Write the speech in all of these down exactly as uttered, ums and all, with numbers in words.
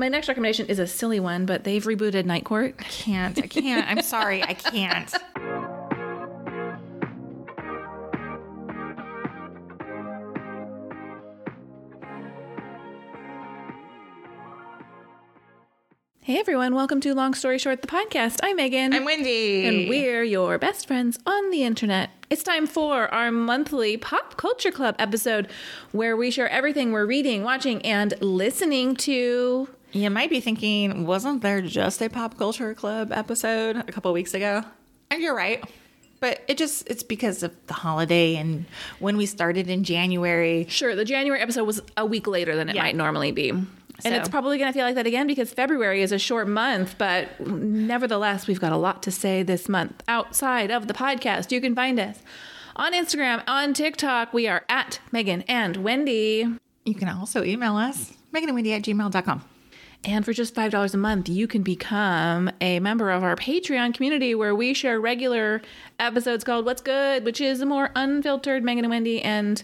My next recommendation is a silly one, but they've rebooted Night Court. I can't. I can't. I'm sorry. I can't. Hey everyone, welcome to Long Story Short, the podcast. I'm Megan. I'm Wendy. And we're your best friends on the internet. It's time for our monthly Pop Culture Club episode where we share everything we're reading, watching, and listening to. You might be thinking, wasn't there just a Pop Culture Club episode a couple weeks ago? And you're right. But it just, it's because of the holiday and when we started in January. Sure, the January episode was a week later than it yeah. might normally be. So. And it's probably going to feel like that again because February is a short month, but nevertheless, we've got a lot to say this month. Outside of the podcast, you can find us on Instagram, on TikTok. We are at Megan and Wendy. You can also email us, meganandwendy at gmail dot com. And for just five dollars a month, you can become a member of our Patreon community where we share regular episodes called What's Good, which is a more unfiltered Megan and Wendy. And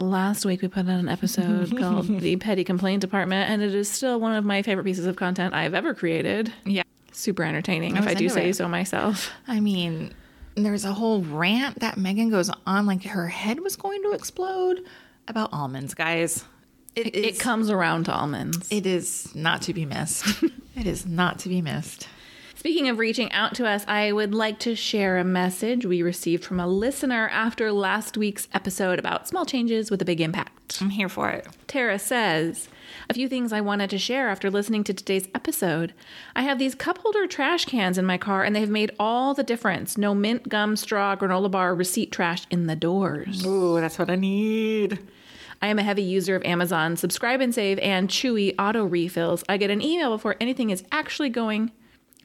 last week, we put out an episode called The Petty Complaint Department, and it is still one of my favorite pieces of content I've ever created. Yeah. Super entertaining, I if I do say it. so myself. I mean, there's a whole rant that Megan goes on, like her head was going to explode about almonds, guys. It, it, it comes around to almonds. It is not to be missed. It is not to be missed. Speaking of reaching out to us, I would like to share a message we received from a listener after last week's episode about small changes with a big impact. I'm here for it. Tara says, a few things I wanted to share after listening to today's episode. I have these cup holder trash cans in my car, and they have made all the difference. No mint, gum, straw, granola bar, receipt trash in the doors. Ooh, that's what I need. I am a heavy user of Amazon Subscribe and Save and Chewy auto refills. I get an email before anything is actually going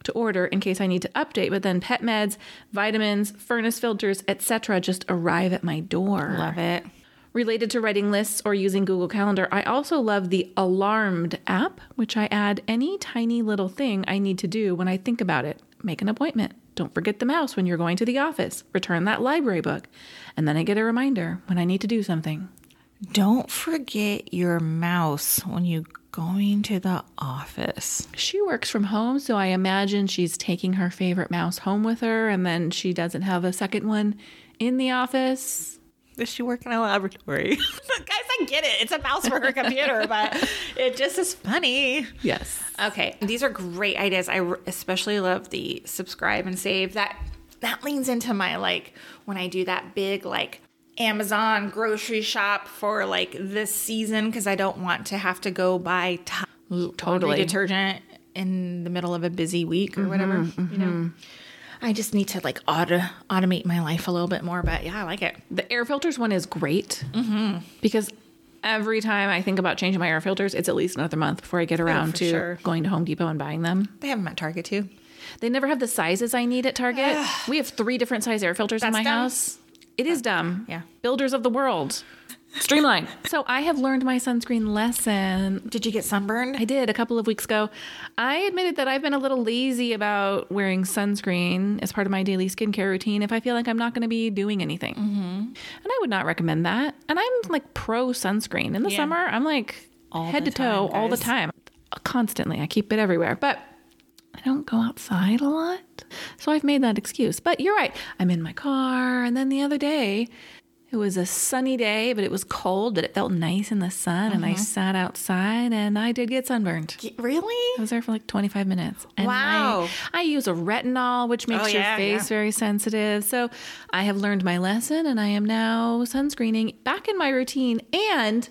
to order in case I need to update, but then pet meds, vitamins, furnace filters, et cetera just arrive at my door. Love it. Related to writing lists or using Google Calendar, I also love the Alarmed app, which I add any tiny little thing I need to do when I think about it. Make an appointment. Don't forget the mouse when you're going to the office. Return that library book. And then I get a reminder when I need to do something. Don't forget your mouse when you going to the office. She works from home, so I imagine she's taking her favorite mouse home with her, and then she doesn't have a second one in the office. Does she work in a laboratory? Guys, I get it. It's a mouse for her computer, but it just is funny. Yes. Okay. These are great ideas. I especially love the subscribe and save. That, that leans into my, like, when I do that big, like, Amazon grocery shop for like this season because I don't want to have to go buy t- totally detergent in the middle of a busy week or mm-hmm, whatever. Mm-hmm. You know, I just need to like auto- automate my life a little bit more. But yeah, I like it. The air filters one is great mm-hmm. because every time I think about changing my air filters, it's at least another month before I get around oh, to sure. going to Home Depot and buying them. They have them at Target too. They never have the sizes I need at Target. We have three different size air filters That's in my dumb. house. It is dumb. Yeah. Builders of the world. Streamline. So I have learned my sunscreen lesson. Did you get sunburned? I did a couple of weeks ago. I admitted that I've been a little lazy about wearing sunscreen as part of my daily skincare routine if I feel like I'm not going to be doing anything. Mm-hmm. And I would not recommend that. And I'm like pro sunscreen. In the yeah. summer, I'm like all head to toe time, all the time. Constantly. I keep it everywhere. But I don't go outside a lot. So I've made that excuse. But you're right. I'm in my car. And then the other day, it was a sunny day, but it was cold, but it felt nice in the sun. Mm-hmm. And I sat outside and I did get sunburned. Really? I was there for like twenty-five minutes. And wow. I, I use a retinol, which makes oh, your yeah, face yeah. very sensitive. So I have learned my lesson and I am now sunscreening back in my routine and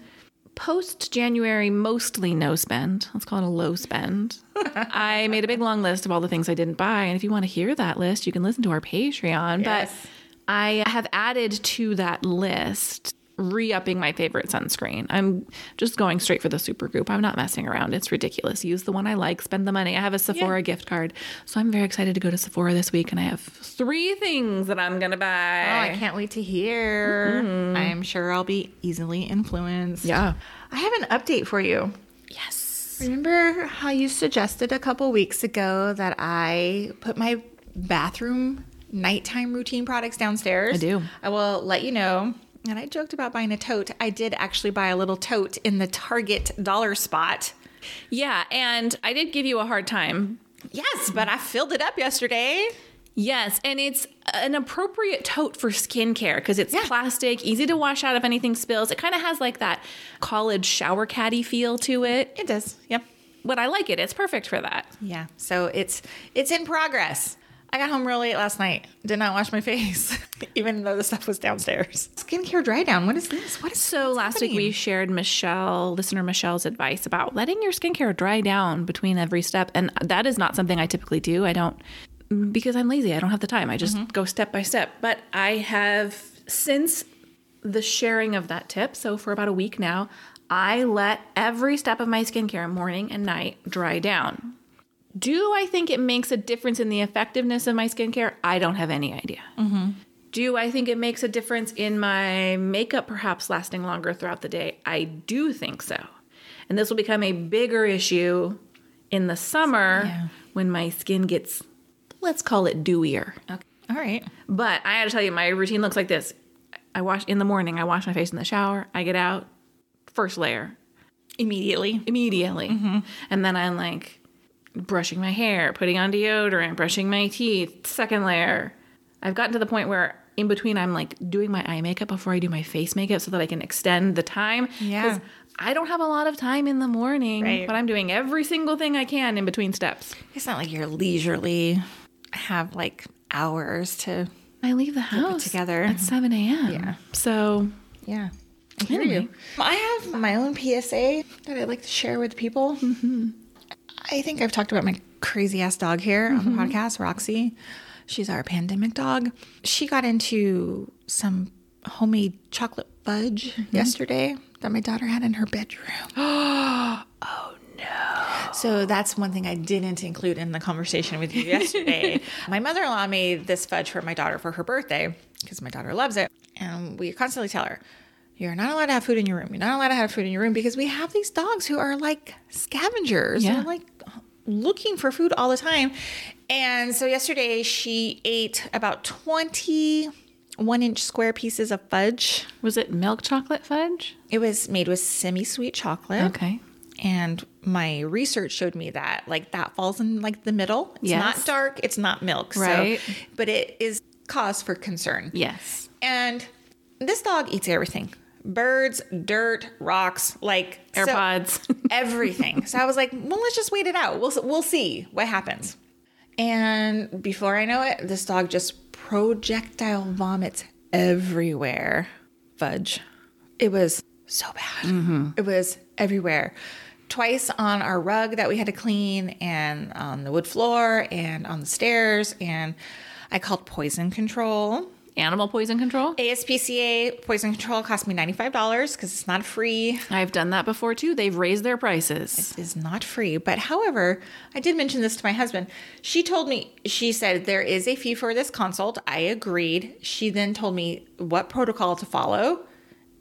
post-January, mostly no spend. Let's call it a low spend. I made a big long list of all the things I didn't buy. And if you want to hear that list, you can listen to our Patreon. Yes. But I have added to that list, re-upping my favorite sunscreen. I'm just going straight for the super group. I'm not messing around. It's ridiculous. Use the one I like, spend the money. I have a Sephora yeah. gift card. So I'm very excited to go to Sephora this week. And I have three things that I'm going to buy. Oh, I can't wait to hear. Mm-hmm. I'm sure I'll be easily influenced. Yeah. I have an update for you. Yes. Remember how you suggested a couple weeks ago that I put my bathroom nighttime routine products downstairs? I do. I will let you know. And I joked about buying a tote. I did actually buy a little tote in the Target dollar spot. Yeah, and I did give you a hard time. Yes, but I filled it up yesterday. Yes, and it's an appropriate tote for skincare because it's yeah. plastic, easy to wash out if anything spills. It kind of has like that college shower caddy feel to it. It does, yep. But I like it. It's perfect for that. Yeah, so it's it's in progress. I got home real late last night. Did not wash my face, even though the stuff was downstairs. Skincare dry down. What is this? What is so last happening? Week we shared Michelle, listener Michelle's advice about letting your skincare dry down between every step. And that is not something I typically do. I don't, because I'm lazy. I don't have the time. I just mm-hmm. go step by step. But I have, since the sharing of that tip, so for about a week now, I let every step of my skincare, morning and night, dry down. Do I think it makes a difference in the effectiveness of my skincare? I don't have any idea. Mm-hmm. Do I think it makes a difference in my makeup perhaps lasting longer throughout the day? I do think so. And this will become a bigger issue in the summer yeah. when my skin gets, let's call it dewier. Okay. All right. But I got to tell you, my routine looks like this. I wash in the morning. I wash my face in the shower. I get out. First layer. Immediately. Immediately. Mm-hmm. And then I'm like brushing my hair, putting on deodorant, brushing my teeth, second layer. I've gotten to the point where in between I'm like doing my eye makeup before I do my face makeup so that I can extend the time. Yeah. Because I don't have a lot of time in the morning, right. but I'm doing every single thing I can in between steps. It's not like you're leisurely have like hours to I leave the house together at seven a.m. Yeah. So, yeah. I hear anyway. you. I have my own P S A that I'd like to share with people. Mm-hmm. I think I've talked about my crazy-ass dog here mm-hmm. on the podcast, Roxy. She's our pandemic dog. She got into some homemade chocolate fudge mm-hmm. yesterday that my daughter had in her bedroom. Oh, no. So that's one thing I didn't include in the conversation with you yesterday. My mother-in-law made this fudge for my daughter for her birthday because my daughter loves it. And we constantly tell her, you're not allowed to have food in your room. You're not allowed to have food in your room because we have these dogs who are like scavengers. Yeah. They're like looking for food all the time. And so yesterday she ate about twenty one-inch square pieces of fudge. Was it milk chocolate fudge? It was made with semi-sweet chocolate. Okay. And my research showed me that like that falls in like the middle. It's yes. not dark. It's not milk. Right. So, but it is cause for concern. Yes. And this dog eats everything. Birds, dirt, rocks, like AirPods, so, everything. So I was like, well, let's just wait it out. We'll we'll see what happens. And before I know it, this dog just projectile vomits everywhere. Fudge. It was so bad. Mm-hmm. It was everywhere. Twice on our rug that we had to clean, and on the wood floor, and on the stairs. And I called poison control. Animal poison control? A S P C A poison control cost me ninety-five dollars because it's not free. I've done that before, too. They've raised their prices. It is not free. But however, I did mention this to my husband. She told me, she said, there is a fee for this consult. I agreed. She then told me what protocol to follow.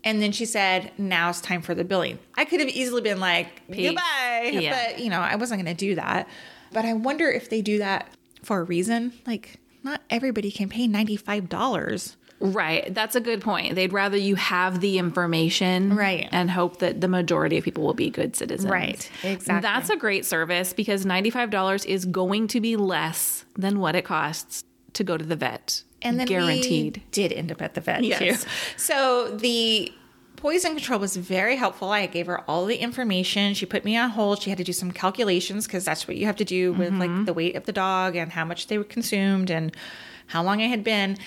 And then she said, now it's time for the billing. I could have easily been like, Peace. goodbye. Yeah. But, you know, I wasn't going to do that. But I wonder if they do that for a reason. Like, not everybody can pay ninety-five dollars. Right. That's a good point. They'd rather you have the information right. and hope that the majority of people will be good citizens. Right. Exactly. That's a great service because ninety-five dollars is going to be less than what it costs to go to the vet. And then guaranteed. We did end up at the vet yes. too. So the poison control was very helpful. I gave her all the information. She put me on hold. She had to do some calculations because that's what you have to do with mm-hmm. like the weight of the dog and how much they were consumed and how long it had been.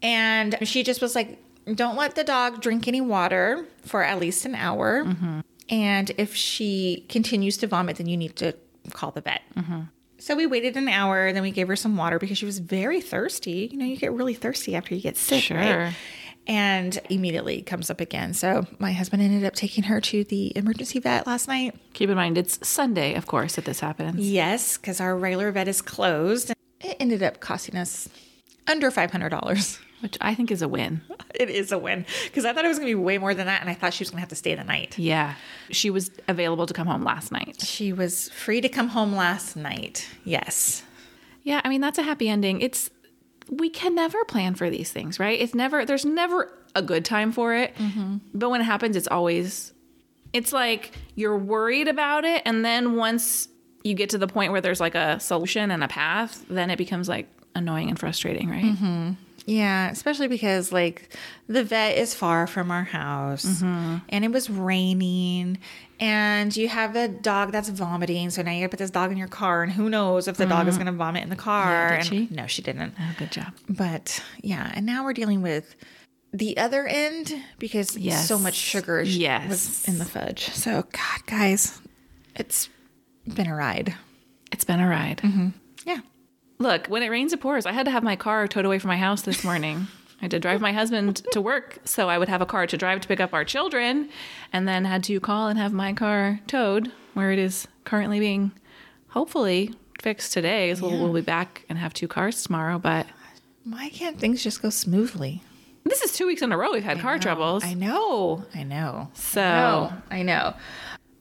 And she just was like, don't let the dog drink any water for at least an hour. Mm-hmm. And if she continues to vomit, then you need to call the vet. Mm-hmm. So we waited an hour. Then we gave her some water because she was very thirsty. You know, you get really thirsty after you get sick, sure. right? And immediately comes up again. So my husband ended up taking her to the emergency vet last night. Keep in mind, it's Sunday, of course, that this happens. Yes, because our regular vet is closed. It ended up costing us under five hundred dollars. Which I think is a win. It is a win. Because I thought it was going to be way more than that. And I thought she was going to have to stay the night. Yeah. She was available to come home last night. She was free to come home last night. Yes. Yeah. I mean, that's a happy ending. It's... We can never plan for these things, right? It's never, there's never a good time for it. Mm-hmm. But when it happens, it's always It's like you're worried about it, and then once you get to the point where there's like a solution and a path, then it becomes like annoying and frustrating, right? Mm-hmm. Yeah, especially because like the vet is far from our house, mm-hmm. and it was raining, and you have a dog that's vomiting, so now you gotta put this dog in your car, and who knows if the mm-hmm. dog is gonna vomit in the car. Yeah, did she? And, no, she didn't. Oh, good job. But yeah, and now we're dealing with the other end because yes. so much sugar yes. was in the fudge. So, God, guys, it's been a ride. It's been a ride. Mm-hmm. Yeah. Look, when it rains, it pours. I had to have my car towed away from my house this morning. I had to drive my husband to work, so I would have a car to drive to pick up our children, and then had to call and have my car towed, where it is currently being hopefully fixed today. So yeah. we'll, we'll be back and have two cars tomorrow. But why can't things just go smoothly? This is two weeks in a row we've had I car know, troubles. I know. I know. So. I know. I know.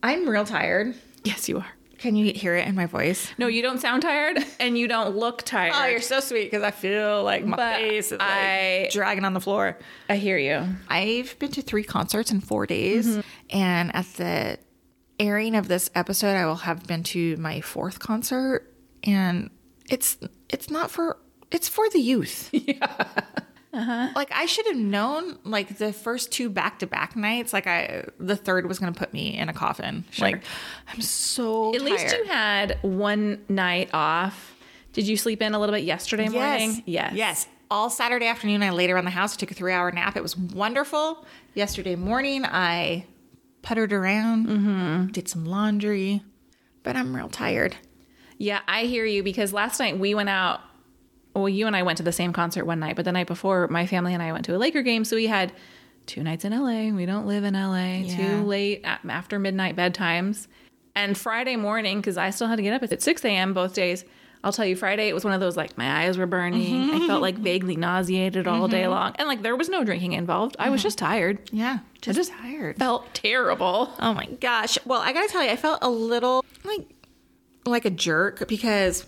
I'm real tired. Yes, you are. Can you hear it in my voice? No, you don't sound tired, and you don't look tired. Oh, you're so sweet, because I feel like my but face is I, like dragging on the floor. I hear you. I've been to three concerts in four days, mm-hmm. and at the airing of this episode, I will have been to my fourth concert, and it's it's not for it's for the youth. Yeah. Uh-huh. Like, I should have known, like, the first two back-to-back nights, like, I the third was going to put me in a coffin. Sure. Like, I'm so At tired. Least you had one night off. Did you sleep in a little bit yesterday morning? Yes. Yes. Yes. All Saturday afternoon, I laid around the house, took a three-hour nap. It was wonderful. Yesterday morning, I puttered around, mm-hmm. did some laundry, but I'm real tired. Yeah, I hear you, because last night we went out. Well, you and I went to the same concert one night, but the night before, my family and I went to a Laker game, so we had two nights in L A. We don't live in L A. Yeah. Too late after midnight bedtimes. And Friday morning, because I still had to get up at six a.m. both days, I'll tell you, Friday, it was one of those, like, my eyes were burning. Mm-hmm. I felt, like, vaguely nauseated all mm-hmm. day long. And, like, there was no drinking involved. Mm-hmm. I was just tired. Yeah. Just, just tired. Felt terrible. Oh, my gosh. Well, I got to tell you, I felt a little, like, like a jerk, because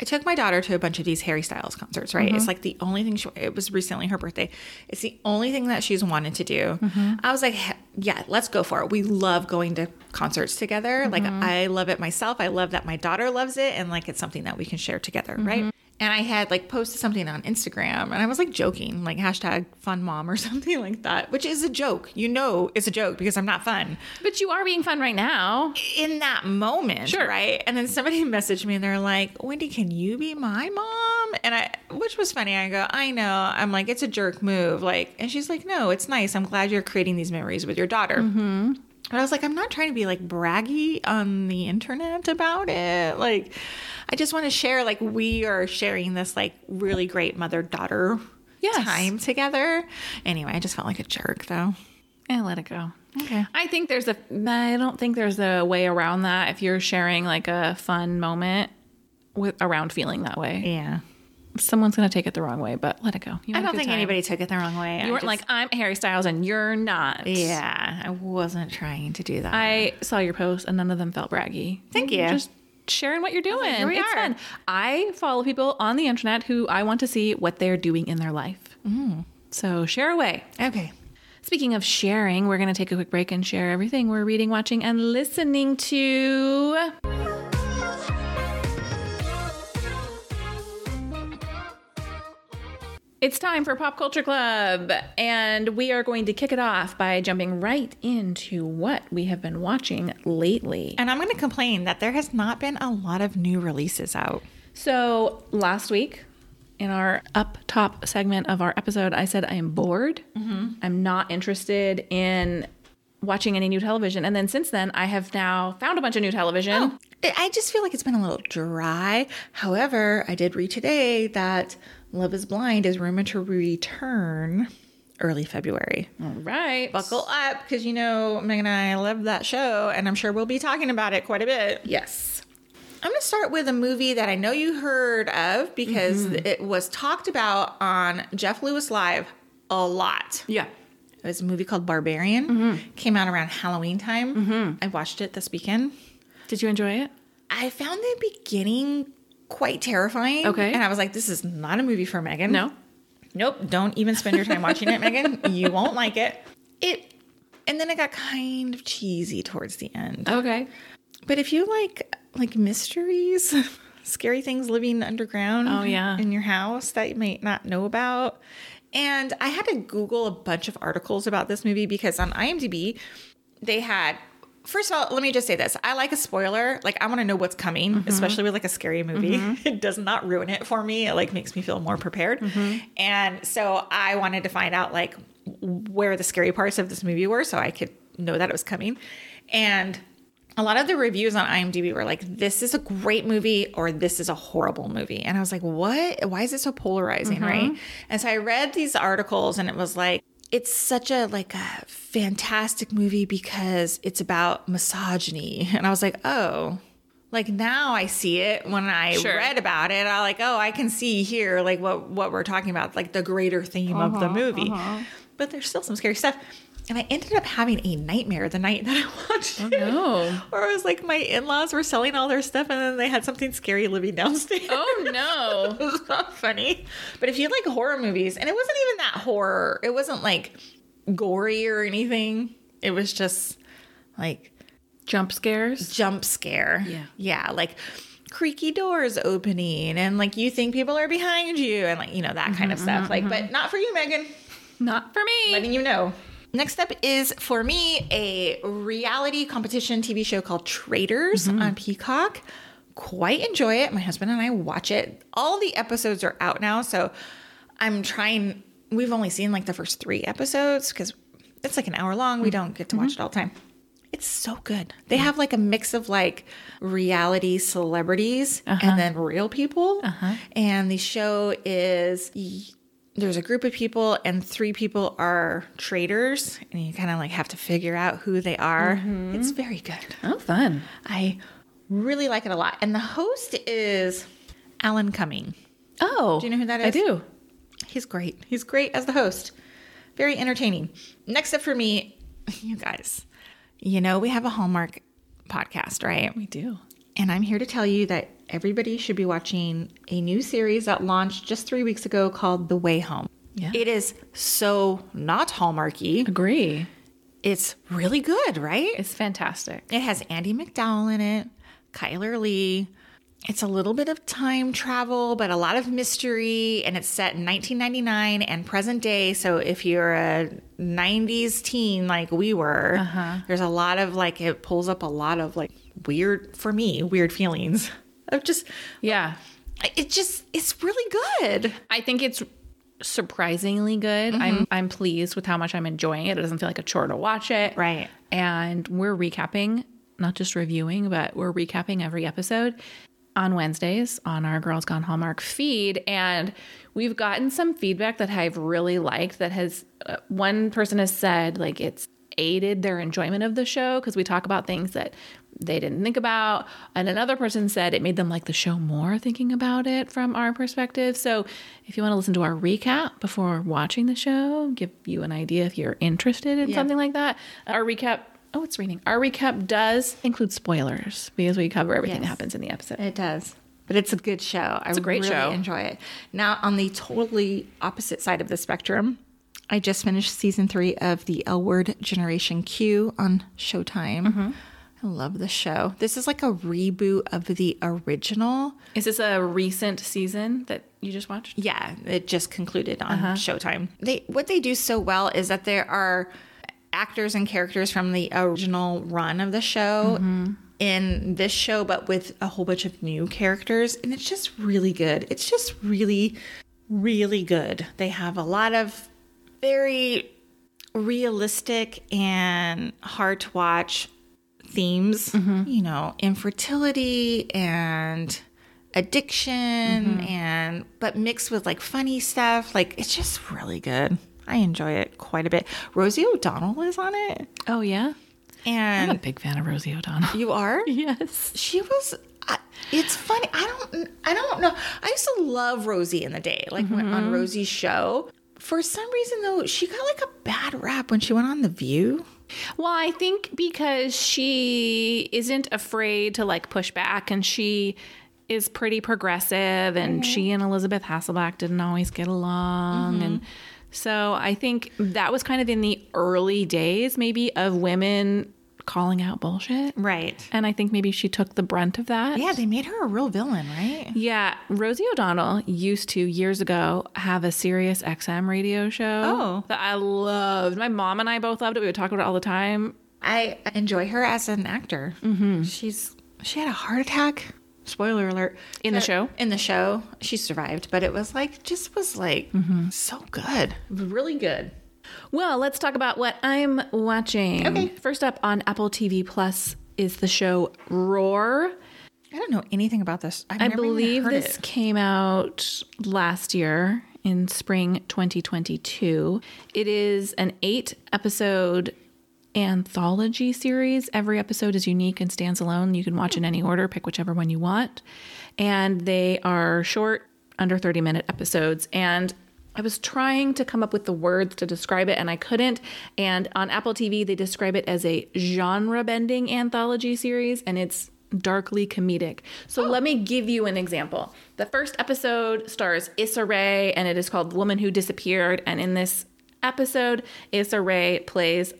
I took my daughter to a bunch of these Harry Styles concerts, right? Mm-hmm. It's like the only thing she, it was recently her birthday. It's the only thing that she's wanted to do. Mm-hmm. I was like, yeah, let's go for it. We love going to concerts together. Mm-hmm. Like, I love it myself. I love that my daughter loves it. And like, it's something that we can share together, mm-hmm. right? And I had like posted something on Instagram, and I was like joking, like hashtag fun mom or something like that, which is a joke. You know, it's a joke because I'm not fun. But you are being fun right now. In that moment. Sure. Right. And then somebody messaged me and they're like, Wendy, can you be my mom? And I, which was funny. I go, I know. I'm like, it's a jerk move. Like, and she's like, no, it's nice. I'm glad you're creating these memories with your daughter. Mm-hmm. And I was like, I'm not trying to be like braggy on the internet about it. Like, I just want to share, like, we are sharing this like really great mother-daughter yes. time together. Anyway, I just felt like a jerk though. Yeah, let it go. Okay. I think there's a, I don't think there's a way around that if you're sharing like a fun moment with around feeling that way. Yeah. Someone's going to take it the wrong way, but let it go. I don't think time. Anybody took it the wrong way. You I weren't just, like, I'm Harry Styles and you're not. Yeah, I wasn't trying to do that. I saw your post and none of them felt braggy. Thank you. Just sharing what you're doing. Like, here we it's are. Fun. I follow people on the internet who I want to see what they're doing in their life. Mm. So share away. Okay. Speaking of sharing, we're going to take a quick break and share everything we're reading, watching, and listening to. It's time for Pop Culture Club, and we are going to kick it off by jumping right into what we have been watching lately. And I'm going to complain that there has not been a lot of new releases out. So last week in our up top segment of our episode, I said I am bored. Mm-hmm. I'm not interested in watching any new television. And then since then, I have now found a bunch of new television. Oh, I just feel like it's been a little dry. However, I did read today that Love is Blind is rumored to return early February. All right. Buckle up, because, you know, Megan and I love that show, and I'm sure we'll be talking about it quite a bit. Yes. I'm going to start with a movie that I know you heard of, because mm-hmm. it was talked about on Jeff Lewis Live a lot. Yeah. It was a movie called Barbarian. Mm-hmm. Came out around Halloween time. Mm-hmm. I watched it this weekend. Did you enjoy it? I found the beginning quite terrifying. Okay. And I was like, this is not a movie for Megan. No. Nope. Don't even spend your time watching it, Megan. You won't like it. It And then it got kind of cheesy towards the end. Okay. But if you like like mysteries, scary things living underground oh, yeah. in your house that you might not know about. And I had to Google a bunch of articles about this movie because on IMDb, they had, first of all, let me just say this. I like a spoiler. Like, I want to know what's coming, mm-hmm. especially with like a scary movie. Mm-hmm. It does not ruin it for me. It like makes me feel more prepared. Mm-hmm. And so I wanted to find out like where the scary parts of this movie were so I could know that it was coming. And a lot of the reviews on IMDb were like, this is a great movie or this is a horrible movie. And I was like, what? Why is it so polarizing, mm-hmm. right? And so I read these articles and it was like, it's such a like a fantastic movie because it's about misogyny. And I was like, oh, like now I see it when I sure. read about it. I like, oh, I can see here like what, what we're talking about, like the greater theme uh-huh, of the movie. Uh-huh. But there's still some scary stuff. And I ended up having a nightmare the night that I watched it. Oh, no. Or it was like my in-laws were selling all their stuff and then they had something scary living downstairs. Oh, no. It was not funny. But if you like horror movies, and it wasn't even that horror. It wasn't like gory or anything. It was just like... Jump scares? Jump scare. Yeah. Yeah, like... creaky doors opening and like you think people are behind you and like, you know, that kind mm-hmm, of stuff. Like, mm-hmm. but not for you, Megan. Not for me. Letting you know. Next up is, for me, a reality competition T V show called Traitors mm-hmm. on Peacock. Quite enjoy it. My husband and I watch it. All the episodes are out now, so I'm trying. We've only seen like the first three episodes because it's like an hour long. We don't get to watch mm-hmm. it all the time. It's so good. They have like a mix of like reality celebrities uh-huh. and then real people. Uh-huh. And the show is... there's a group of people and three people are traitors and you kind of like have to figure out who they are. Mm-hmm. It's very good. Oh, fun. I really like it a lot. And the host is Alan Cumming. Oh. Do you know who that is? I do. He's great. He's great as the host. Very entertaining. Next up for me, you guys, you know, we have a Hallmark podcast, right? We do. And I'm here to tell you that everybody should be watching a new series that launched just three weeks ago called The Way Home. Yeah. It is so not Hallmarky. Agree. It's really good, right? It's fantastic. It has Andy McDowell in it, Kyler Lee. It's a little bit of time travel, but a lot of mystery. And it's set in nineteen ninety-nine and present day. So if you're a nineties teen like we were, uh-huh. there's a lot of like, it pulls up a lot of like weird, for me, weird feelings. Of just, yeah, it just, it's really good. I think it's surprisingly good. Mm-hmm. I'm I'm pleased with how much I'm enjoying it. It doesn't feel like a chore to watch it. Right. And we're recapping, not just reviewing, but we're recapping every episode on Wednesdays on our Girls Gone Hallmark feed. And we've gotten some feedback that I've really liked that has, uh, one person has said, like, it's aided their enjoyment of the show because we talk about things that they didn't think about. And another person said it made them like the show more thinking about it from our perspective. So if you want to listen to our recap before watching the show, give you an idea if you're interested in yeah. something like that. Our recap, oh, it's raining. Our recap does include spoilers because we cover everything yes, that happens in the episode. It does. But it's a good show. It's I a great really show. Enjoy it. Now, on the totally opposite side of the spectrum, I just finished season three of The L Word Generation Q on Showtime. Mm-hmm. I love the show. This is like a reboot of the original. Is this a recent season that you just watched? Yeah, it just concluded on uh-huh. Showtime. They what they do so well is that there are actors and characters from the original run of the show mm-hmm. in this show, but with a whole bunch of new characters. And it's just really good. It's just really, really good. They have a lot of very realistic and hard to watch themes, mm-hmm. you know, infertility and addiction mm-hmm. and but mixed with like funny stuff. Like it's just really good. I enjoy it quite a bit. Rosie O'Donnell is on it. Oh, yeah. And I'm a big fan of Rosie O'Donnell. You are? Yes. She was I, it's funny. I don't I don't know. I used to love Rosie in the day, like mm-hmm. when, on Rosie's show. For some reason though, she got like a bad rap when she went on The View. Well, I think because she isn't afraid to, like, push back, and she is pretty progressive, and mm-hmm. she and Elizabeth Hasselbeck didn't always get along, mm-hmm. and So I think that was kind of in the early days maybe of women calling out bullshit. Right. And I think maybe she took the brunt of that. Yeah, they made her a real villain, right? Yeah. Rosie O'Donnell used to, years ago, have a Sirius X M radio show. Oh. That I loved. My mom and I both loved it. We would talk about it all the time. I enjoy her as an actor. Mm-hmm. She's She had a heart attack. Spoiler alert. In the show? In the show. She survived, but it was like, just was like, mm-hmm. so good. Really good. Well, let's talk about what I'm watching. Okay. First up on Apple T V Plus is the show Roar. I don't know anything about this. I've I never believe heard this it. Came out last year in spring twenty twenty-two. It is an eight-episode anthology series. Every episode is unique and stands alone. You can watch in any order, pick whichever one you want. And they are short, under thirty-minute episodes. And I was trying to come up with the words to describe it, and I couldn't. And on Apple T V, they describe it as a genre-bending anthology series, and it's darkly comedic. So oh. let me give you an example. The first episode stars Issa Rae, and it is called The Woman Who Disappeared. And in this episode, Issa Rae plays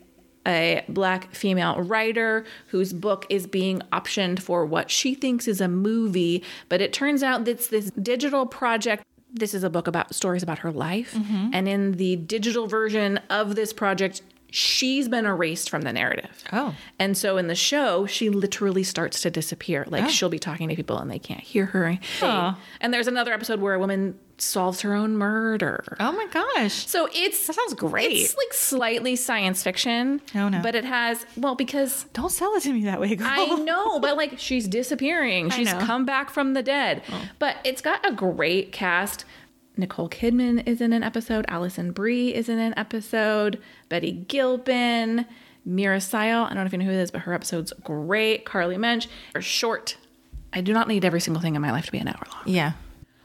a Black female writer whose book is being optioned for what she thinks is a movie. But it turns out it's this digital project. This is a book about stories about her life. Mm-hmm. And in the digital version of this project, she's been erased from the narrative. Oh. And so in the show, she literally starts to disappear. Like oh. she'll be talking to people and they can't hear her. Oh. And there's another episode where a woman solves her own murder. Oh my gosh. So it's... That sounds great. It's like slightly science fiction. Oh no. But it has... Well, because... Don't sell it to me that way, girl. I know, but like she's disappearing. She's come back from the dead. Oh. But it's got a great cast. Nicole Kidman is in an episode. Alison Brie is in an episode. Betty Gilpin. Mira Syle. I don't know if you know who it is, but her episode's great. Carly Mensch. They're short. I do not need every single thing in my life to be an hour long. Yeah.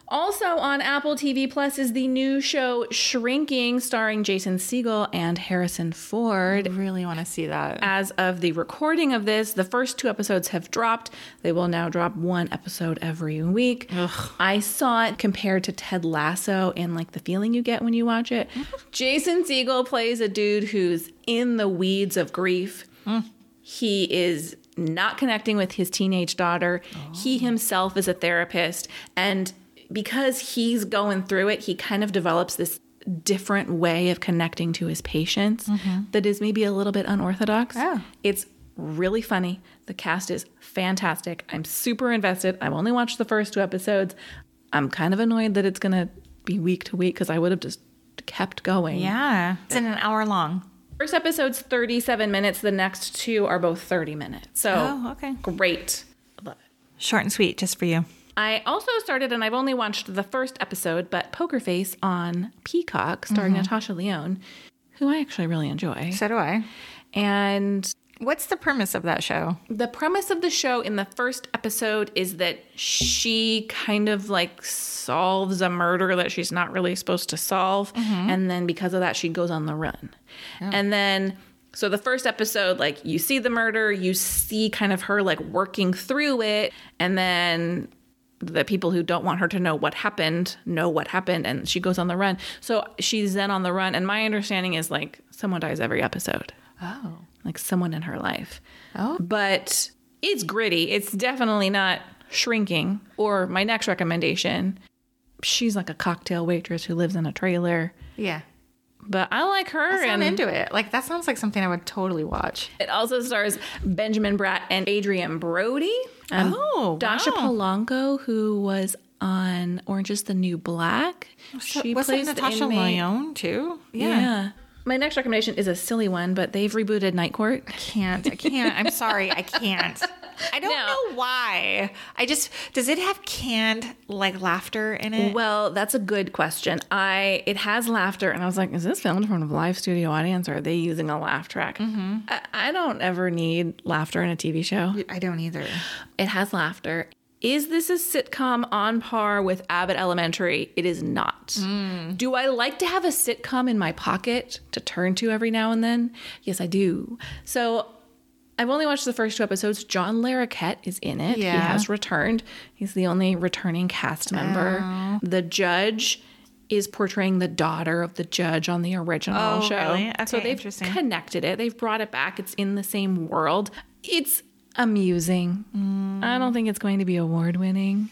Also on Apple T V Plus is the new show Shrinking, starring Jason Segel and Harrison Ford. I really want to see that. As of the recording of this, the first two episodes have dropped. They will now drop one episode every week. Ugh. I saw it compared to Ted Lasso and like the feeling you get when you watch it. Jason Segel plays a dude who's in the weeds of grief. Mm. He is not connecting with his teenage daughter. Oh. He himself is a therapist, and because he's going through it, he kind of develops this different way of connecting to his patients mm-hmm. that is maybe a little bit unorthodox. Oh. It's really funny. The cast is fantastic. I'm super invested. I've only watched the first two episodes. I'm kind of annoyed that it's going to be week to week because I would have just kept going. Yeah. It's in an hour long. First episode's thirty-seven minutes. The next two are both thirty minutes. So oh, okay. Great. I love it. Short and sweet just for you. I also started, and I've only watched the first episode, but Poker Face on Peacock, starring mm-hmm. Natasha Lyonne, who I actually really enjoy. So do I. And what's the premise of that show? The premise of the show in the first episode is that she kind of like solves a murder that she's not really supposed to solve. Mm-hmm. And then because of that, she goes on the run. Oh. And then... So the first episode, like you see the murder, you see kind of her like working through it. And then... the people who don't want her to know what happened know what happened, and she goes on the run. So she's then on the run, and my understanding is like someone dies every episode. Oh. Like someone in her life. Oh. But it's gritty. It's definitely not Shrinking or my next recommendation. She's like a cocktail waitress who lives in a trailer. Yeah. But I like her. I'm into it. Like, that sounds like something I would totally watch. It also stars Benjamin Bratt and Adrian Brody. Um, oh, Dasha wow. Polanco, who was on Orange is the New Black. So, she plays Natasha Lyonne, too. Yeah. yeah. My next recommendation is a silly one, but they've rebooted Night Court. I can't. I can't. I'm sorry. I can't. I don't no. know why. I just, does it have canned, like, laughter in it? Well, that's a good question. I, it has laughter, and I was like, is this filmed from a live studio audience, or are they using a laugh track? Mm-hmm. I, I don't ever need laughter in a T V show. I don't either. It has laughter. Is this a sitcom on par with Abbott Elementary? It is not. Mm. Do I like to have a sitcom in my pocket to turn to every now and then? Yes, I do. So... I've only watched the first two episodes. John Larroquette is in it. Yeah. He has returned. He's the only returning cast member. Oh. The judge is portraying the daughter of the judge on the original oh, show. Really? Okay, so they've connected it. They've brought it back. It's in the same world. It's amusing. Mm. I don't think it's going to be award-winning.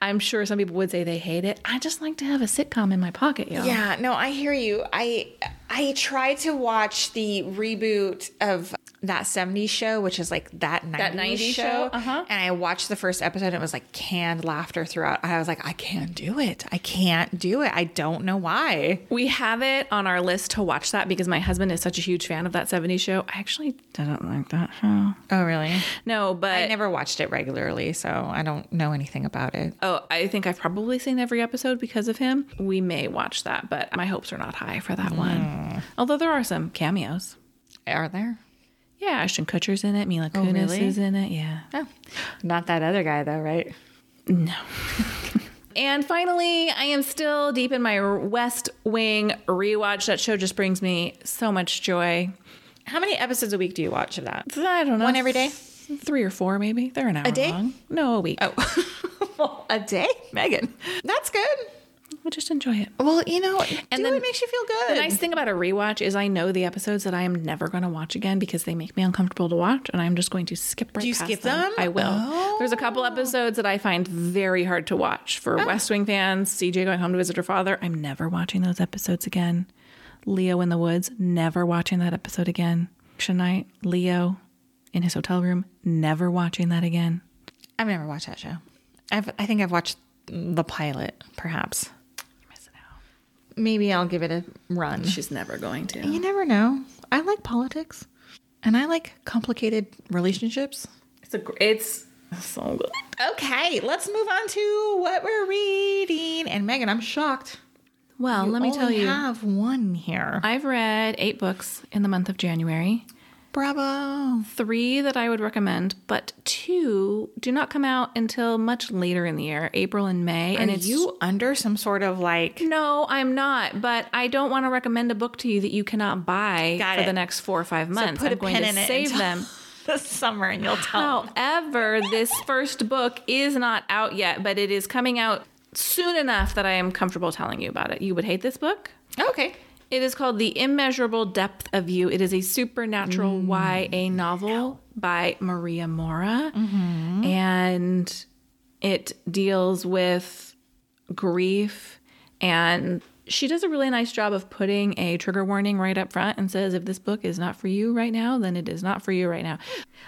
I'm sure some people would say they hate it. I just like to have a sitcom in my pocket, y'all. Yeah, no, I hear you. I I tried to watch the reboot of That seventies Show, which is like that nineties, that nineties show. show. Uh-huh. And I watched the first episode. And it was like canned laughter throughout. I was like, I can't do it. I can't do it. I don't know why. We have it on our list to watch that because my husband is such a huge fan of That seventies Show. I actually didn't like that show. Oh, really? No, but... I never watched it regularly, so I don't know anything about it. Oh, I think I've probably seen every episode because of him. We may watch that, but my hopes are not high for that mm. one. Although there are some cameos. Are there? Yeah, Ashton Kutcher's in it. Mila Kunis oh, really? is in it. Yeah. Oh. Not that other guy, though, right? No. And finally, I am still deep in my West Wing rewatch. That show just brings me so much joy. How many episodes a week do you watch of that? I don't know. One every day? Three or four, maybe. They're an hour a day? long. No, a week. Oh. A day? Megan. That's good. We'll just enjoy it. Well, you know, and then it makes you feel good. The nice thing about a rewatch is I know the episodes that I am never going to watch again because they make me uncomfortable to watch, and I'm just going to skip right past them. Do you skip them? I will. Oh. There's a couple episodes that I find very hard to watch. For oh. West Wing fans, C J going home to visit her father, I'm never watching those episodes again. Leo in the woods, never watching that episode again. Action Night, Leo in his hotel room, never watching that again. I've never watched that show. I've, I think I've watched the pilot, perhaps. Maybe I'll give it a run. She's never going to. You never know. I like politics, and I like complicated relationships. It's a it's so good. Okay, let's move on to what we're reading. And Megan, I'm shocked. Well, you let me only tell you, I have one here. I've read eight books in the month of January. Bravo. Three that I would recommend, but two do not come out until much later in the year, April and May. Are and it's, you under some sort of like... No, I'm not, but I don't want to recommend a book to you that you cannot buy Got for it. the next four or five months. So put I'm a going pen to in save it them. This summer and you'll tell However, this first book is not out yet, but it is coming out soon enough that I am comfortable telling you about it. You would hate this book? Okay. It is called The Immeasurable Depth of You. It is a supernatural mm. Y A novel by Maria Mora. Mm-hmm. And it deals with grief. And she does a really nice job of putting a trigger warning right up front and says, if this book is not for you right now, then it is not for you right now.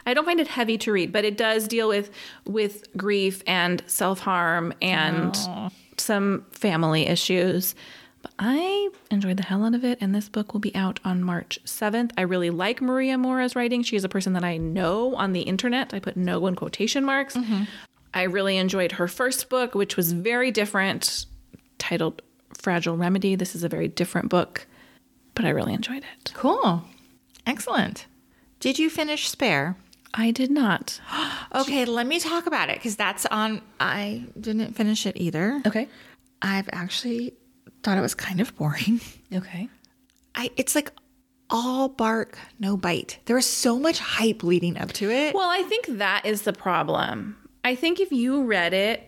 I don't find it heavy to read, but it does deal with, with grief and self-harm and Aww. some family issues. I enjoyed the hell out of it, and this book will be out on March seventh. I really like Maria Mora's writing. She is a person that I know on the internet. I put no in quotation marks. Mm-hmm. I really enjoyed her first book, which was very different, titled Fragile Remedy. This is a very different book, but I really enjoyed it. Cool. Excellent. Did you finish Spare? I did not. Okay, let me talk about it, because that's on... I didn't finish it either. Okay. I've actually... thought it was kind of boring. Okay. I it's like all bark, no bite. There was so much hype leading up to it. Well, I think that is the problem. I think if you read it,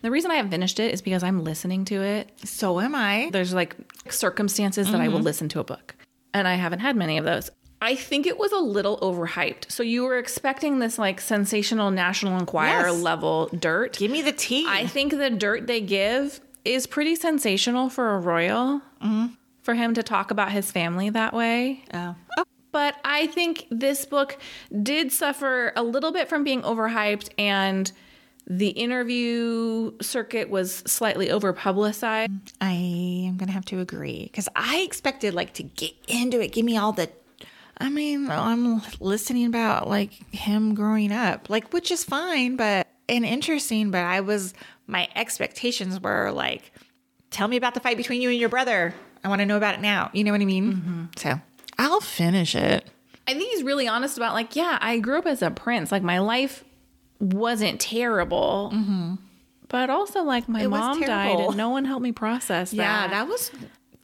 the reason I haven't finished it is because I'm listening to it. So am I. There's like circumstances that mm-hmm. I will listen to a book. And I haven't had many of those. I think it was a little overhyped. So you were expecting this like sensational National Enquirer yes. level dirt. Give me the tea. I think the dirt they give is pretty sensational for a royal, mm-hmm. for him to talk about his family that way. Oh. oh. But I think this book did suffer a little bit from being overhyped, and the interview circuit was slightly overpublicized. I am going to have to agree, because I expected like to get into it. Give me all the, I mean, I'm listening about like him growing up, like, which is fine, but and interesting, but I was... my expectations were like, tell me about the fight between you and your brother. I want to know about it now. You know what I mean? Mm-hmm. So I'll finish it. I think he's really honest about like, yeah, I grew up as a prince. Like my life wasn't terrible, mm-hmm. but also like my it mom died and no one helped me process that. Yeah, that was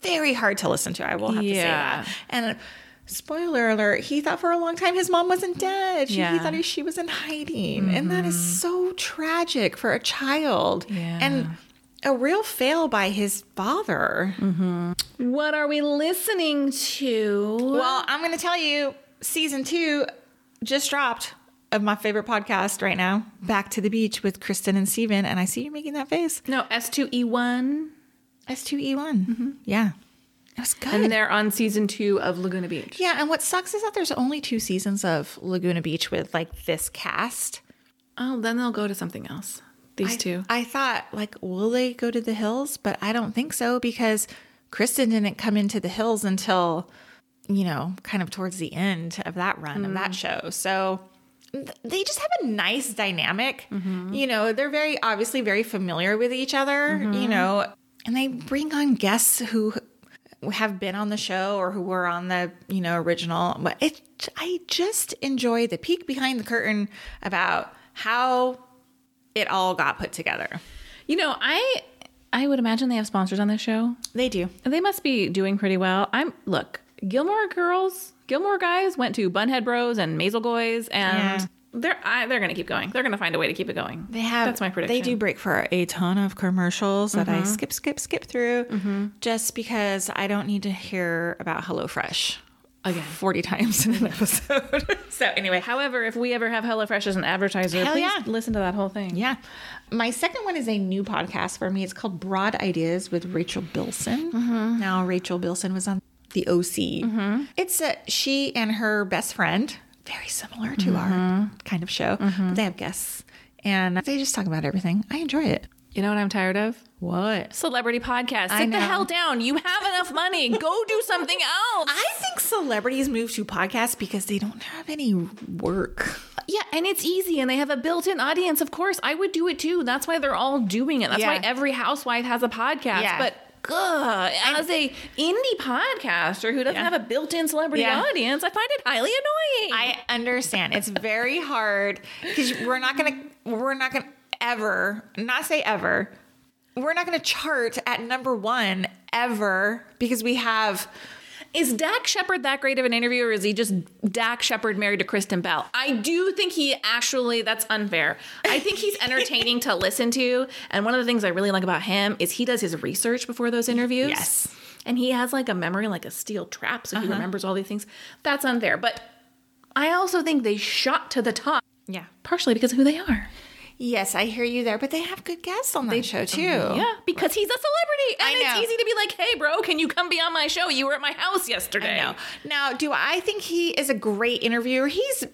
very hard to listen to. I will have yeah. to say that. And spoiler alert, he thought for a long time his mom wasn't dead. She, yeah. He thought she was in hiding. Mm-hmm. And that is so tragic for a child. Yeah. And a real fail by his father. Mm-hmm. What are we listening to? Well, I'm going to tell you, season two just dropped of my favorite podcast right now, Back to the Beach with Kristen and Steven. And I see you making that face. No, S two E one. S two E one. Mm-hmm. Yeah. It was good. And they're on season two of Laguna Beach. Yeah. And what sucks is that there's only two seasons of Laguna Beach with like this cast. Oh, then they'll go to something else. These I, two. I thought, like, will they go to The Hills? But I don't think so, because Kristen didn't come into The Hills until, you know, kind of towards the end of that run mm. of that show. So th- they just have a nice dynamic. Mm-hmm. You know, they're very obviously very familiar with each other, mm-hmm. you know, and they bring on guests who have been on the show or who were on the, you know, original. But it, I just enjoy the peek behind the curtain about how it all got put together. You know, I I would imagine they have sponsors on this show. They do. They must be doing pretty well. I'm look, Gilmore Girls, Gilmore Guys went to Bunhead Bros and Mazelgoys, and yeah. they're I, they're going to keep going. They're going to find a way to keep it going. They have. That's my prediction. They do break for a ton of commercials mm-hmm. that I skip, skip, skip through mm-hmm. just because I don't need to hear about HelloFresh. Again, forty times in an episode. So anyway, however, if we ever have HelloFresh as an advertiser, Hell please yeah. listen to that whole thing. Yeah. My second one is a new podcast for me. It's called Broad Ideas with Rachel Bilson. Mm-hmm. Now, Rachel Bilson was on The O C. Mm-hmm. It's a, she and her best friend, very similar to mm-hmm. our kind of show. Mm-hmm. But they have guests, and they just talk about everything. I enjoy it. You know what I'm tired of? What? Celebrity podcasts. Sit the hell down. You have enough money. Go do something else. I think celebrities move to podcasts because they don't have any work. Yeah, and it's easy, and they have a built-in audience. Of course, I would do it too. That's why they're all doing it. That's yeah. why every housewife has a podcast. Yeah. But ugh, as an indie podcaster who doesn't yeah. have a built-in celebrity yeah. audience, I find it highly annoying. I understand. It's very hard because we're not gonna. We're not gonna. Ever, not say ever, we're not going to chart at number one ever because we have... Is Dak Shepard that great of an interviewer, or is he just Dak Shepard married to Kristen Bell? I do think he actually, that's unfair. I think he's entertaining to listen to. And one of the things I really like about him is he does his research before those interviews. Yes. And he has like a memory, like a steel trap, so he uh-huh. remembers all these things. That's unfair. But I also think they shot to the top. Yeah. Partially because of who they are. Yes, I hear you there, but they have good guests on that they, show, too. Yeah, because he's a celebrity, and I know. It's easy to be like, hey, bro, can you come be on my show? You were at my house yesterday. I know. Now, do I think he is a great interviewer? He's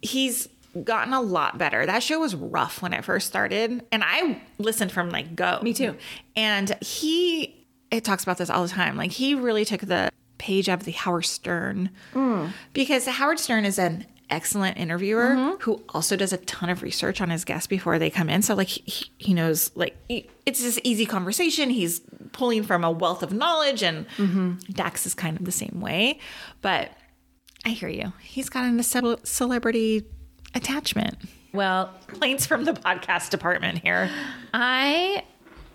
he's gotten a lot better. That show was rough when it first started, and I listened from, like, go. Me, too. And he, it talks about this all the time, like, he really took the page out of the Howard Stern, mm. because Howard Stern is an excellent interviewer mm-hmm. who also does a ton of research on his guests before they come in. So like he, he knows, like he, it's this easy conversation. He's pulling from a wealth of knowledge, and mm-hmm. Dax is kind of the same way. But I hear you. He's got a ce- celebrity attachment. Well, complaints from the podcast department here. I,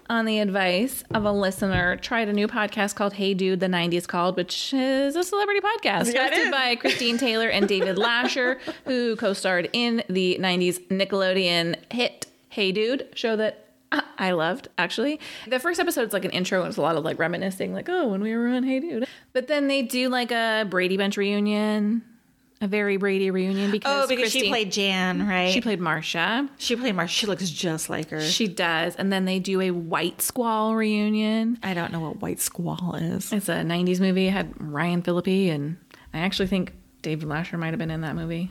on the advice of a listener, tried a new podcast called Hey Dude, the nineties Called, which is a celebrity podcast yeah, hosted by Christine Taylor and David Lasher, who co-starred in the nineties Nickelodeon hit Hey Dude, show that I loved, actually. The first episode is like an intro, and it's a lot of like reminiscing, like, oh, when we were on Hey Dude. But then they do like a Brady Bunch reunion. A very Brady reunion because, oh, because Christine, she played Jan, right? She played Marsha. She played Marsha. She looks just like her. She does. And then they do a White Squall reunion. I don't know what White Squall is. It's a nineties movie. It had Ryan Phillippe, and I actually think David Lasher might have been in that movie.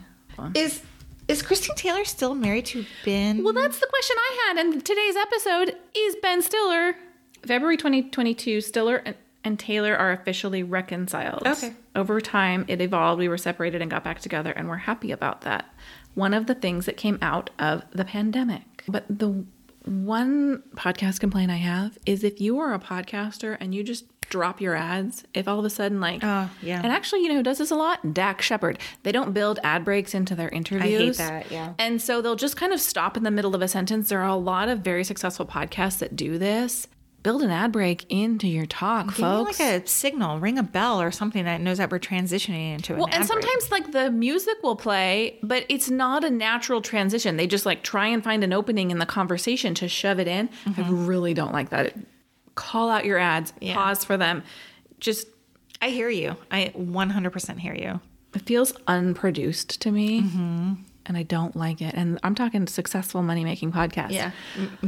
Is is Christine Taylor still married to Ben? Well, that's the question I had. And today's episode is Ben Stiller. February twenty twenty-two, Stiller and and Taylor are officially reconciled. Okay. Over time, it evolved. We were separated and got back together, and we're happy about that. One of the things that came out of the pandemic. But the one podcast complaint I have is if you are a podcaster and you just drop your ads, if all of a sudden, like, oh, yeah. And actually, you know who does this a lot? Dak Shepard. They don't build ad breaks into their interviews. I hate that, yeah. And so they'll just kind of stop in the middle of a sentence. There are a lot of very successful podcasts that do this. build an ad break into your talk, give folks. Me like a signal, ring a bell or something that knows that we're transitioning into an well, ad and sometimes break. Like the music will play, but it's not a natural transition. They just like try and find an opening in the conversation to shove it in. Mm-hmm. I really don't like that. Call out your ads, yeah. pause for them. Just, I hear you. I one hundred percent hear you. It feels unproduced to me. Mm-hmm. And I don't like it. And I'm talking successful money-making podcast. Yeah.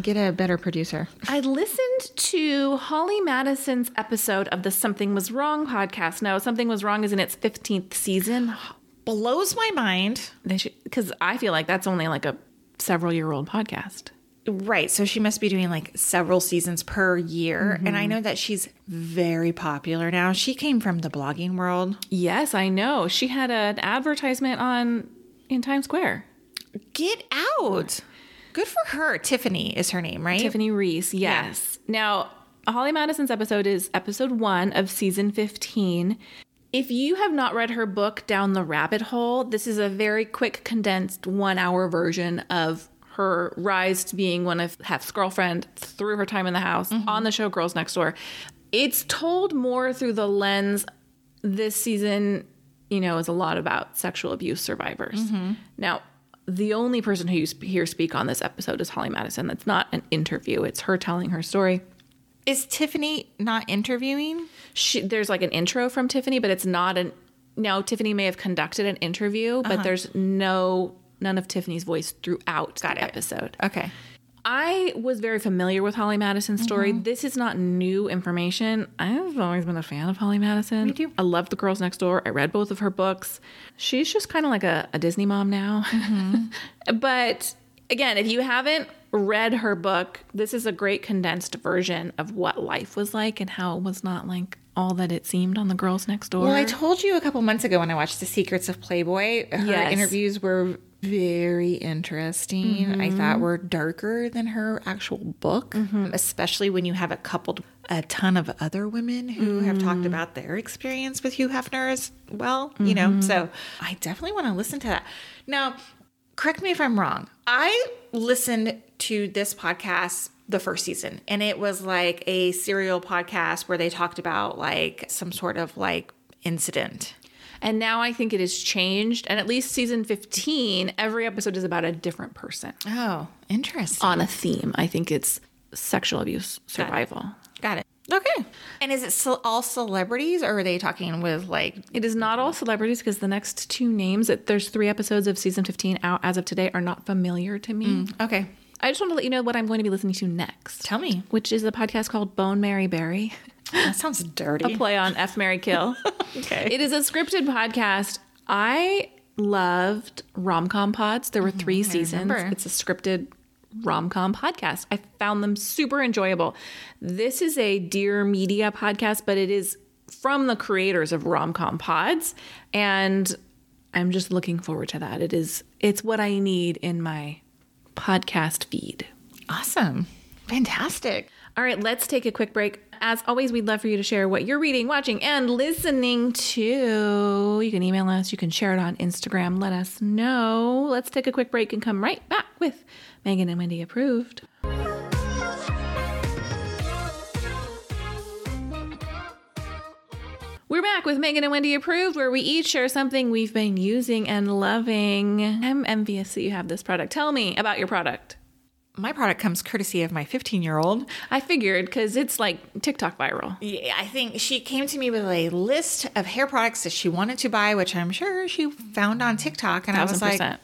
Get a better producer. I listened to Holly Madison's episode of the Something Was Wrong podcast. Now, Something Was Wrong is in its fifteenth season. Blows my mind. They should, because I feel like that's only like a several-year-old podcast. Right. So she must be doing like several seasons per year. Mm-hmm. And I know that she's very popular now. She came from the blogging world. Yes, I know. She had an advertisement on... in Times Square. Get out. Good for her. Tiffany is her name, right? Tiffany Reese, yes. Yeah. Now, Holly Madison's episode is episode one of season fifteen. If you have not read her book, Down the Rabbit Hole, this is a very quick, condensed one-hour version of her rise to being one of Hef's girlfriend through her time in the house mm-hmm. on the show Girls Next Door. It's told more through the lens this season... you know, is a lot about sexual abuse survivors. Mm-hmm. Now, the only person who you sp- hear speak on this episode is Holly Madison. That's not an interview. It's her telling her story. Is Tiffany not interviewing? She, there's like an intro from Tiffany, but it's not an... Now, Tiffany may have conducted an interview, but uh-huh. there's no... none of Tiffany's voice throughout Got the it. episode. Okay. I was very familiar with Holly Madison's story. Mm-hmm. This is not new information. I've always been a fan of Holly Madison. Me too. I love The Girls Next Door. I read both of her books. She's just kind of like a, a Disney mom now. Mm-hmm. But again, if you haven't read her book, this is a great condensed version of what life was like and how it was not like all that it seemed on The Girls Next Door. Well, I told you a couple months ago when I watched The Secrets of Playboy, her yes. interviews were... very interesting. Mm-hmm. I thought were darker than her actual book, mm-hmm. especially when you have it coupled a ton of other women who mm-hmm. have talked about their experience with Hugh Hefner as well, mm-hmm. you know, so I definitely want to listen to that. Now, correct me if I'm wrong. I listened to this podcast the first season and it was like a serial podcast where they talked about like some sort of like incident. And now I think it has changed. And at least season fifteen, every episode is about a different person. Oh, interesting. On a theme. I think it's sexual abuse survival. Got it. Got it. Okay. And is it ce- all celebrities or are they talking with like... It is not all celebrities because the next two names, that there's three episodes of season fifteen out as of today, are not familiar to me. Mm, okay. I just want to let you know what I'm going to be listening to next. Tell me. Which is a podcast called Bone Marry Berry. That sounds dirty. A play on F, Marry, Kill. Okay. It is a scripted podcast. I loved rom-com pods. There were three mm-hmm, seasons. It's a scripted rom-com podcast. I found them super enjoyable. This is a Dear Media podcast, but it is from the creators of rom-com pods. And I'm just looking forward to that. It is, it's what I need in my podcast feed. Awesome. Fantastic. All right, let's take a quick break. As always, we'd love for you to share what you're reading, watching, and listening to. You can email us. You can share it on Instagram. Let us know. Let's take a quick break and come right back with Megan and Wendy Approved. We're back with Megan and Wendy Approved, where we each share something we've been using and loving. I'm envious that you have this product. Tell me about your product. My product comes courtesy of my fifteen-year-old. I figured because it's like TikTok viral. Yeah, I think she came to me with a list of hair products that she wanted to buy, which I'm sure she found on TikTok. And I was like, I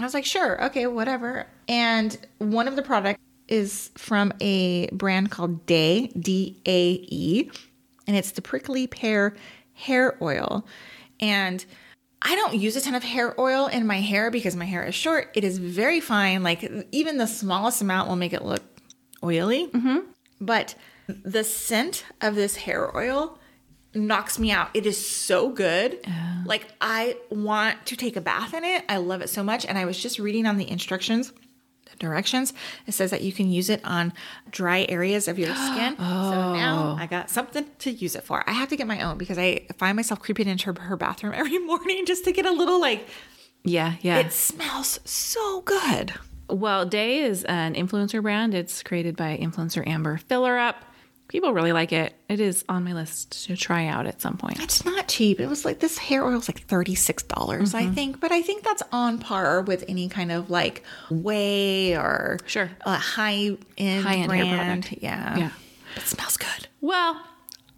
was like, sure, okay, whatever. And one of the products is from a brand called Dae, D A E, and it's the Prickly Pear Hair Oil. And I don't use a ton of hair oil in my hair because my hair is short. It is very fine. Like even the smallest amount will make it look oily. Mm-hmm. But the scent of this hair oil knocks me out. It is so good. Uh. Like I want to take a bath in it. I love it so much. And I was just reading on the instructions. directions. It says that you can use it on dry areas of your skin. Oh. So now I got something to use it for. I have to get my own because I find myself creeping into her, her bathroom every morning just to get a little like, yeah, yeah. It smells so good. Well, Dae is an influencer brand. It's created by influencer Amber Fillerup. people really like it. It is on my list to try out at some point. It's not cheap. It was like, this hair oil is like thirty-six dollars, mm-hmm. I think. But I think that's on par with any kind of like Way or sure. a high-end high-end brand. Hair product. Yeah. Yeah. It smells good. Well,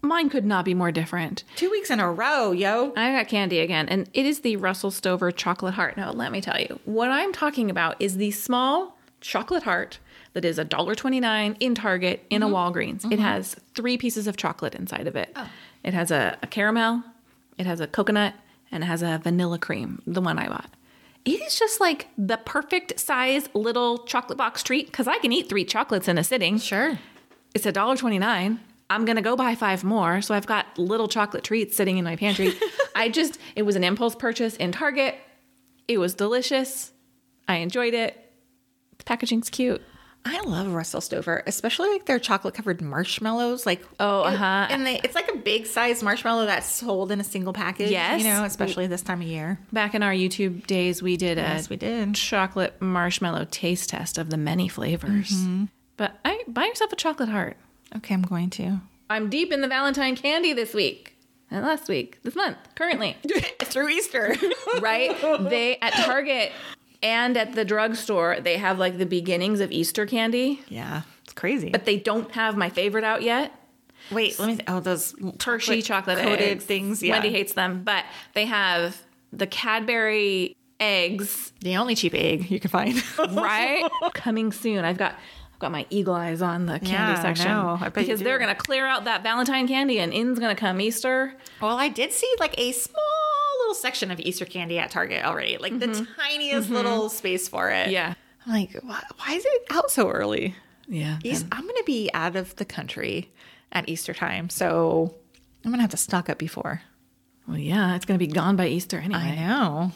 mine could not be more different. Two weeks in a row, yo. I got candy again. And it is the Russell Stover chocolate heart. Now, let me tell you, what I'm talking about is the small chocolate heart that is one dollar and twenty-nine cents in Target, in mm-hmm. a Walgreens. Mm-hmm. It has three pieces of chocolate inside of it. Oh. It has a, a caramel, it has a coconut, and it has a vanilla cream, the one I bought. It is just like the perfect size little chocolate box treat, because I can eat three chocolates in a sitting. Sure. It's one dollar and twenty-nine cents. I'm going to go buy five more, so I've got little chocolate treats sitting in my pantry. I just, it was an impulse purchase in Target. It was delicious. I enjoyed it. The packaging's cute. I love Russell Stover, especially like their chocolate covered marshmallows. Like oh, uh huh, and they, it's like a big size marshmallow that's sold in a single package. Yes, you know, especially this time of year. Back in our YouTube days, we did yes, a we did. chocolate marshmallow taste test of the many flavors. Mm-hmm. But I buy yourself a chocolate heart. Okay, I'm going to. I'm deep in the Valentine candy this week and last week, this month, currently through Easter, right? They at Target. And at the drugstore, they have, like, the beginnings of Easter candy. Yeah. It's crazy. But they don't have my favorite out yet. Wait, let me... Th- oh, those... Hershey chocolate-coated things. Yeah. Wendy hates them. But they have the Cadbury eggs. The only cheap egg you can find. Right? Coming soon. I've got... got my eagle eyes on the candy yeah, section I I because they're going to clear out that Valentine candy and in's going to come Easter. Well, I did see like a small little section of Easter candy at Target already, like mm-hmm. the tiniest mm-hmm. little space for it. Yeah. I'm like, why, why is it out so early? Yeah. East, I'm going to be out of the country at Easter time, so I'm going to have to stock up before. Well, yeah, it's going to be gone by Easter anyway. I know.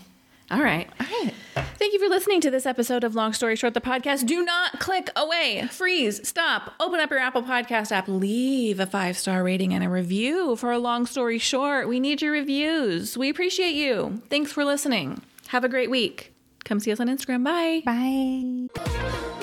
All right. All right. Thank you for listening to this episode of Long Story Short, the podcast. Do not click away. Freeze. Stop. Open up your Apple Podcast app. Leave a five-star rating and a review for a Long Story Short. We need your reviews. We appreciate you. Thanks for listening. Have a great week. Come see us on Instagram. Bye. Bye.